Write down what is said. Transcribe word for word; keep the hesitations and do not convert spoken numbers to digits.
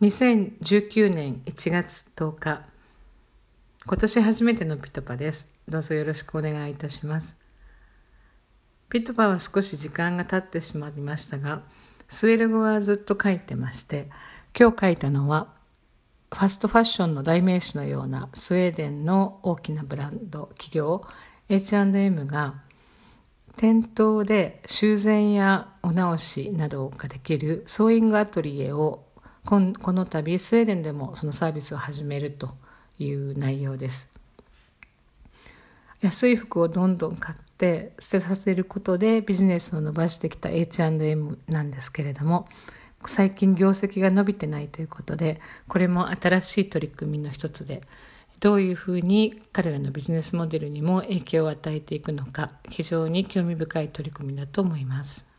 にせんじゅうきゅうねんいちがつとおか、今年初めてのピトパです。どうぞよろしくお願いいたします。ピトパは少し時間が経ってしまいましたが、スウェル語はずっと書いてまして、今日書いたのはファストファッションの代名詞のようなスウェーデンの大きなブランド企業 エイチアンドエム が店頭で修繕やお直しなどができるソーイングアトリエをこの度スウェーデンでもそのサービスを始めるという内容です。安い服をどんどん買って捨てさせることでビジネスを伸ばしてきた エイチアンドエム なんですけれども、最近業績が伸びてないということで、これも新しい取り組みの一つで、どういうふうに彼らのビジネスモデルにも影響を与えていくのか、非常に興味深い取り組みだと思います。